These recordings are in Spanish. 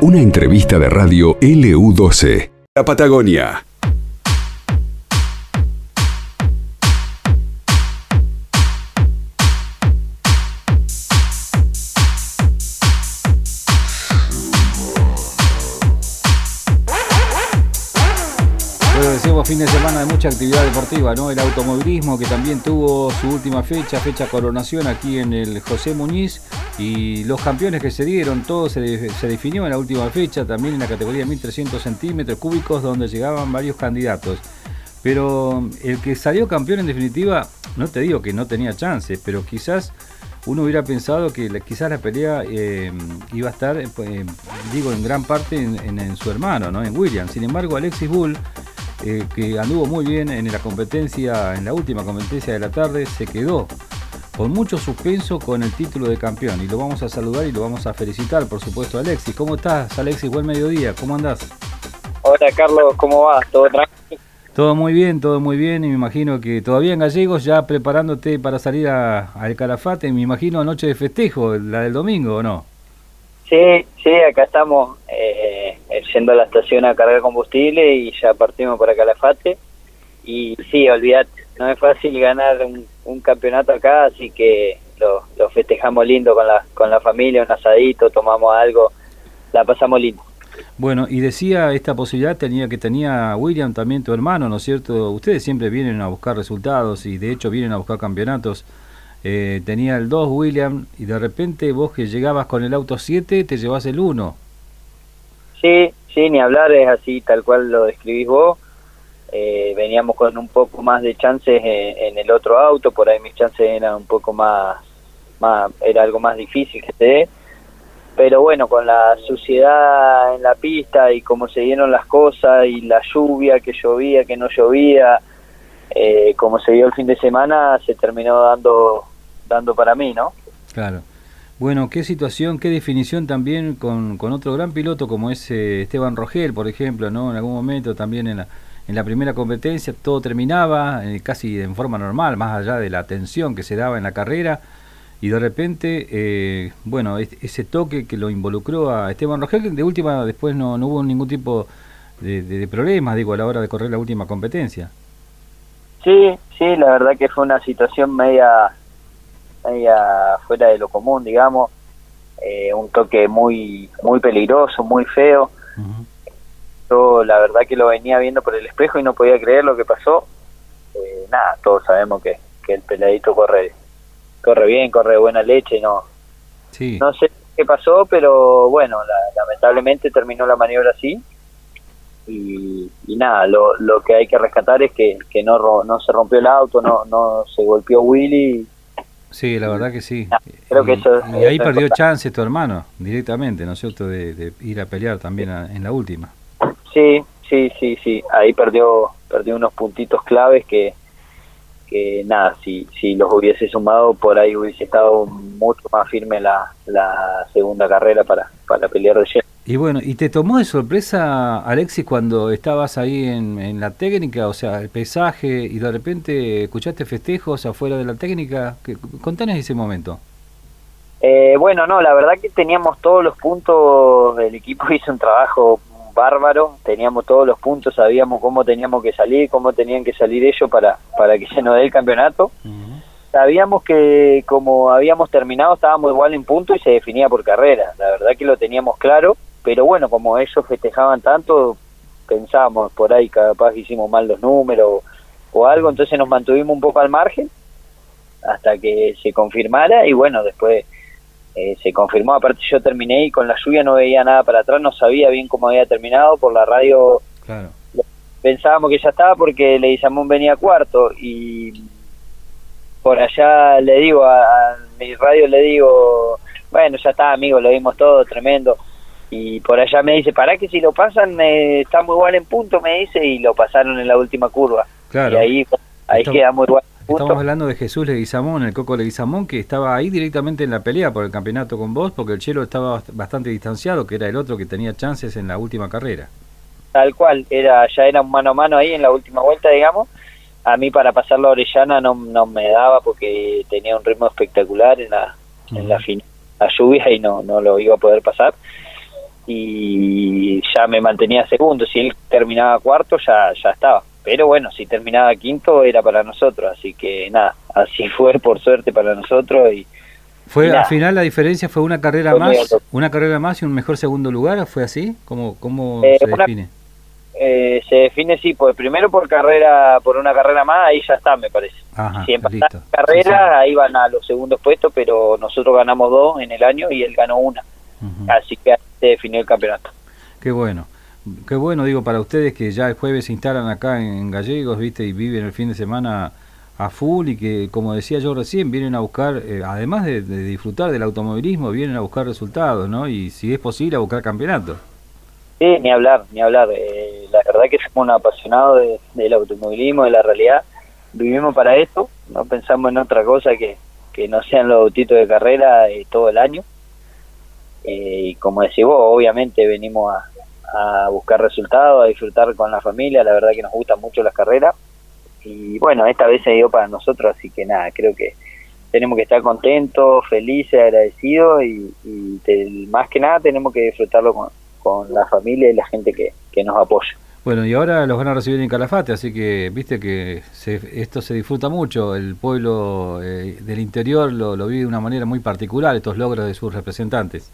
Una entrevista de radio LU12. La Patagonia. Fin de semana de mucha actividad deportiva, ¿no? El automovilismo, que también tuvo su última fecha coronación aquí en el José Muñiz, y los campeones que se dieron, todo se definió en la última fecha, también en la categoría 1300 centímetros cúbicos, donde llegaban varios candidatos. Pero el que salió campeón, en definitiva, no te digo que no tenía chances, pero quizás uno hubiera pensado que quizás la pelea iba a estar, en gran parte en su hermano, ¿no? En William. Sin embargo, Alexis Bull, que anduvo muy bien en la última competencia de la tarde, se quedó con mucho suspenso con el título de campeón, y lo vamos a saludar y lo vamos a felicitar, por supuesto. Alexis, ¿cómo estás, Alexis? Buen mediodía, ¿cómo andás? Hola, Carlos, ¿cómo vas? ¿Todo tranquilo? Todo muy bien, y me imagino que todavía en Gallegos, ya preparándote para salir a El Calafate, me imagino noche de festejo, la del domingo, ¿o no? Sí, acá estamos yendo a la estación a cargar combustible y ya partimos para Calafate. Y sí, olvídate, no es fácil ganar un campeonato acá, así que lo festejamos lindo con la familia, un asadito, tomamos algo, la pasamos lindo. Bueno, y decía, esta posibilidad tenía William, también tu hermano, ¿no es cierto? Ustedes siempre vienen a buscar resultados y de hecho vienen a buscar campeonatos. Tenía el 2 William, y de repente vos, que llegabas con el auto 7, te llevás el 1. Sí, ni hablar, es así tal cual lo describís vos. Veníamos con un poco más de chances en el otro auto, por ahí mis chances eran un poco más era algo más difícil que se dé, pero bueno, con la suciedad en la pista y cómo se dieron las cosas, y la lluvia, que llovía, que no llovía, como se dio el fin de semana, se terminó dando para mí, ¿no? Claro. Bueno, qué situación, qué definición también con otro gran piloto como es Esteban Rogel, por ejemplo, ¿no? En algún momento también en la primera competencia todo terminaba casi en forma normal, más allá de la tensión que se daba en la carrera, y de repente, ese toque que lo involucró a Esteban Rogel, que de última después no hubo ningún tipo de problemas, a la hora de correr la última competencia. Sí, la verdad que fue una situación media fuera de lo común, digamos, un toque muy muy peligroso, muy feo. Uh-huh. Yo la verdad que lo venía viendo por el espejo y no podía creer lo que pasó. Todos sabemos que el peladito corre bien, corre buena leche, no. Sí. No sé qué pasó, pero bueno, lamentablemente terminó la maniobra así. Y lo que hay que rescatar es que no se rompió el auto, no se golpeó Willy. Sí, la verdad que sí. Creo que eso, y ahí perdió chances tu hermano directamente, ¿no es cierto?, de ir a pelear también en la última. Sí, ahí perdió unos puntitos claves que si los hubiese sumado, por ahí hubiese estado mucho más firme la segunda carrera para pelear de lleno. Y bueno, ¿y te tomó de sorpresa, Alexis, cuando estabas ahí en la técnica, o sea, el pesaje, y de repente escuchaste festejos afuera de la técnica? Contanos ese momento. La verdad que teníamos todos los puntos, el equipo hizo un trabajo bárbaro, teníamos todos los puntos, sabíamos cómo teníamos que salir, cómo tenían que salir ellos para que se nos dé el campeonato. Uh-huh. Sabíamos que como habíamos terminado estábamos igual en punto y se definía por carrera, la verdad que lo teníamos claro. Pero bueno, como ellos festejaban tanto, pensábamos por ahí capaz hicimos mal los números o algo, entonces nos mantuvimos un poco al margen hasta que se confirmara, y bueno, después se confirmó. Aparte yo terminé y con la lluvia no veía nada para atrás, no sabía bien cómo había terminado, por la radio claro. Pensábamos que ya estaba porque Leguizamón venía cuarto, y por allá le digo a mi radio, le digo, bueno, ya está amigo, lo vimos todo, tremendo. Y por allá me dice, pará que si lo pasan, está muy igual en punto, me dice, y lo pasaron en la última curva. Claro. Y ahí queda muy igual en punto. Estamos hablando de Jesús Leguizamón, el Coco Leguizamón, que estaba ahí directamente en la pelea por el campeonato con vos, porque el Chelo estaba bastante distanciado, que era el otro que tenía chances en la última carrera. Tal cual, ya era un mano a mano ahí en la última vuelta, digamos. A mí para pasar la Orellana no me daba porque tenía un ritmo espectacular en la final. la lluvia y no lo iba a poder pasar, y ya me mantenía segundo. Si él terminaba cuarto ya estaba, pero bueno, si terminaba quinto era para nosotros, así que nada, así fue por suerte para nosotros. Y fue, al final la diferencia fue una carrera más, y un mejor segundo lugar. ¿Fue así? ¿Cómo se define? Se define, sí, pues primero por una carrera más, ahí ya está, me parece. Ajá, si empataban carreras, ahí van a los segundos puestos, pero nosotros ganamos dos en el año y él ganó una. Uh-huh. Así que se definió el campeonato. Qué bueno. Qué bueno, digo, para ustedes que ya el jueves se instalan acá en Gallegos, ¿viste? Y viven el fin de semana a full, y que, como decía yo recién, vienen a buscar, además de disfrutar del automovilismo, vienen a buscar resultados, ¿no? Y si es posible, a buscar campeonatos. Sí, ni hablar. La verdad que somos unos apasionados del automovilismo, de la realidad. Vivimos para esto, no pensamos en otra cosa que no sean los autitos de carrera todo el año. Y como decís vos, obviamente venimos a buscar resultados, a disfrutar con la familia. La verdad que nos gustan mucho las carreras. Y bueno, esta vez se dio para nosotros, así que nada, creo que tenemos que estar contentos, felices, agradecidos, y más que nada tenemos que disfrutarlo con la familia y la gente que nos apoya. Bueno, y ahora los van a recibir en Calafate, así que viste que esto se disfruta mucho. El pueblo del interior lo vive de una manera muy particular, estos logros de sus representantes.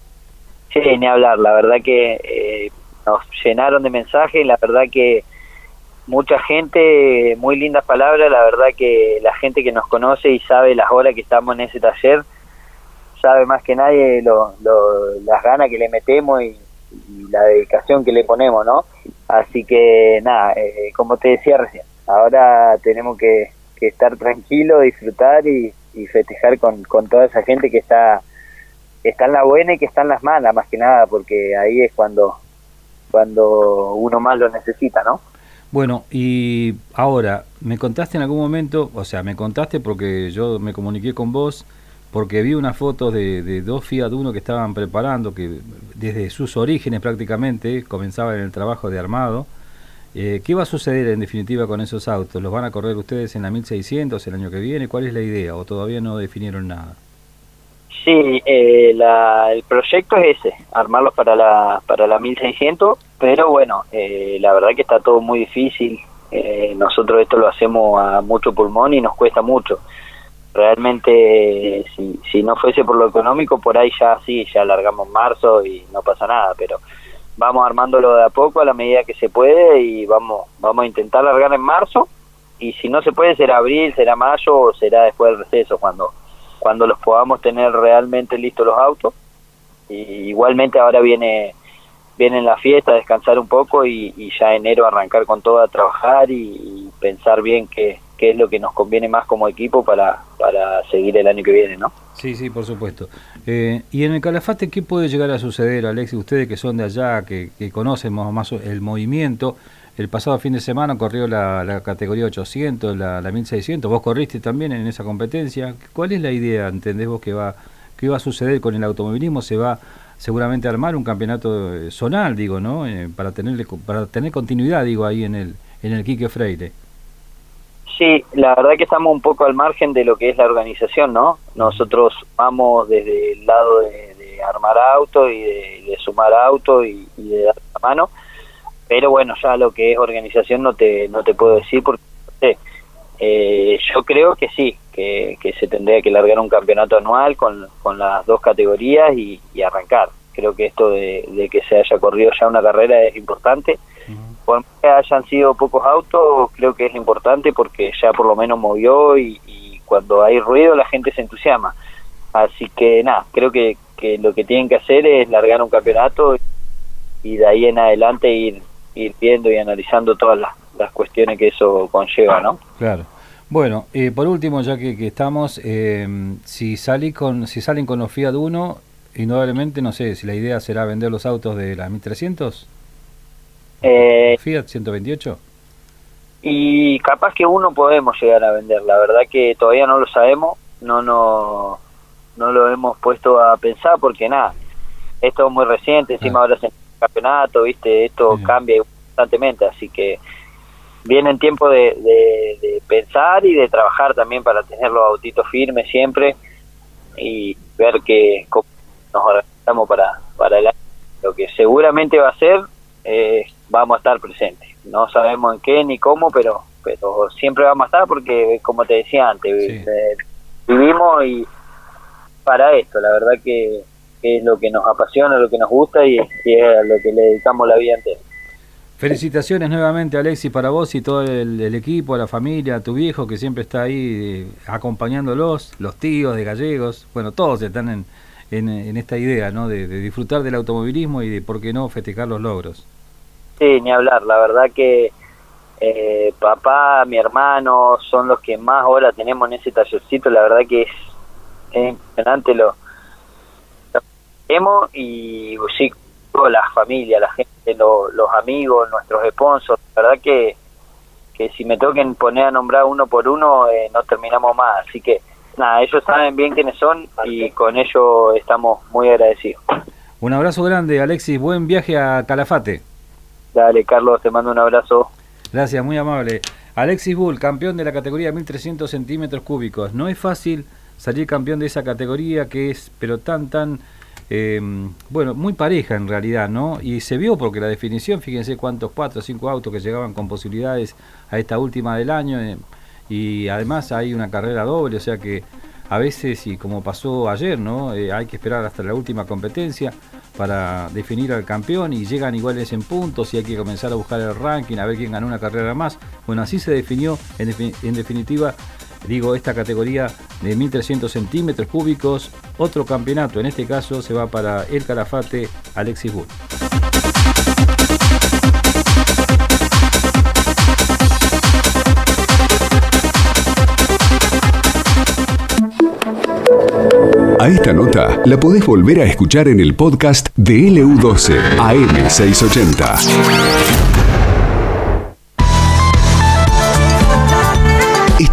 Sí, ni hablar, la verdad que nos llenaron de mensajes, la verdad que mucha gente, muy lindas palabras. La verdad que la gente que nos conoce y sabe las horas que estamos en ese taller, sabe más que nadie las ganas que le metemos y la dedicación que le ponemos, ¿no? Así que nada, como te decía recién, ahora tenemos que estar tranquilos, disfrutar y festejar con toda esa gente que está en la buena y que está en las malas, más que nada, porque ahí es cuando uno más lo necesita, ¿no? Bueno, y ahora, me contaste en algún momento, o sea, me contaste porque yo me comuniqué con vos, porque vi unas fotos de dos Fiat Uno que estaban preparando, que desde sus orígenes prácticamente comenzaban el trabajo de armado. ¿Qué va a suceder en definitiva con esos autos? ¿Los van a correr ustedes en la 1600 el año que viene? ¿Cuál es la idea? ¿O todavía no definieron nada? Sí, el proyecto es ese, armarlos para la 1600, pero bueno, la verdad que está todo muy difícil. Nosotros esto lo hacemos a mucho pulmón y nos cuesta mucho. Realmente, si no fuese por lo económico, por ahí ya largamos marzo y no pasa nada, pero vamos armándolo de a poco a la medida que se puede, y vamos a intentar largar en marzo, y si no se puede será abril, será mayo o será después del receso, cuando los podamos tener realmente listos los autos. Y igualmente ahora viene la fiesta, descansar un poco, y ya enero arrancar con todo a trabajar y pensar bien qué es lo que nos conviene más como equipo para seguir el año que viene, ¿no? Sí, sí, por supuesto. Y en el Calafate, ¿qué puede llegar a suceder, Alexis? Ustedes que son de allá, que conocen más el movimiento, el pasado fin de semana corrió la categoría 800, la 1600, vos corriste también en esa competencia. ¿Cuál es la idea, entendés vos, que va a suceder con el automovilismo? ¿Se va seguramente a armar un campeonato zonal, digo, no? Para tener continuidad, digo, ahí en el Quique Freire. Sí, la verdad que estamos un poco al margen de lo que es la organización, ¿no? Nosotros vamos desde el lado de armar autos y de sumar autos y de dar la mano, pero bueno, ya lo que es organización no te puedo decir porque yo creo que sí, que se tendría que largar un campeonato anual con las dos categorías y arrancar. Creo que esto de que se haya corrido ya una carrera es importante. Por más que hayan sido pocos autos, creo que es importante porque ya por lo menos movió y cuando hay ruido la gente se entusiasma. Así que nada, creo que lo que tienen que hacer es largar un campeonato y de ahí en adelante ir viendo y analizando todas las cuestiones que eso conlleva, ¿no? Claro. Bueno, por último, ya que estamos, si salen con los Fiat Uno, indudablemente, no sé, si la idea será vender los autos de la 1300... Fiat 128, y capaz que uno podemos llegar a vender. La verdad que todavía no lo sabemos, no lo hemos puesto a pensar porque nada, esto es muy reciente, encima ahora es el campeonato, viste, esto cambia constantemente, así que viene el tiempo de pensar y de trabajar también para tener los autitos firmes siempre y ver que nos organizamos para el año. Lo que seguramente va a ser, vamos a estar presentes. No sabemos en qué ni cómo, pero siempre vamos a estar porque, como te decía antes, sí, vivimos y para esto, la verdad que es lo que nos apasiona, lo que nos gusta y es a lo que le dedicamos la vida entera. Felicitaciones nuevamente, Alexis, para vos y todo el equipo, la familia, tu viejo que siempre está ahí acompañándolos, los tíos de Gallegos, bueno, todos están en esta idea, ¿no?, de disfrutar del automovilismo y de, por qué no, festejar los logros. Sí, ni hablar, la verdad que papá, mi hermano, son los que más horas tenemos en ese tallercito, la verdad que es impresionante lo que hacemos y sí, la familia, la gente, los amigos, nuestros sponsors, la verdad que si me toquen poner a nombrar uno por uno, no terminamos más, así que nada, ellos saben bien quiénes son y con ellos estamos muy agradecidos. Un abrazo grande, Alexis, buen viaje a Calafate. Dale, Carlos, te mando un abrazo. Gracias, muy amable. Alexis Bull, campeón de la categoría 1300 centímetros cúbicos, no es fácil salir campeón de esa categoría que es, pero tan... bueno, muy pareja en realidad, ¿no? Y se vio porque la definición, fíjense cuántos 4 o 5 autos que llegaban con posibilidades a esta última del año, y además hay una carrera doble, o sea que a veces, y como pasó ayer, ¿no? Hay que esperar hasta la última competencia para definir al campeón y llegan iguales en puntos y hay que comenzar a buscar el ranking, a ver quién ganó una carrera más. Bueno, así se definió en definitiva, digo, esta categoría de 1300 centímetros cúbicos. Otro campeonato, en este caso, se va para El Calafate, Alexis Bull. A esta nota la podés volver a escuchar en el podcast de LU12 AM680. Es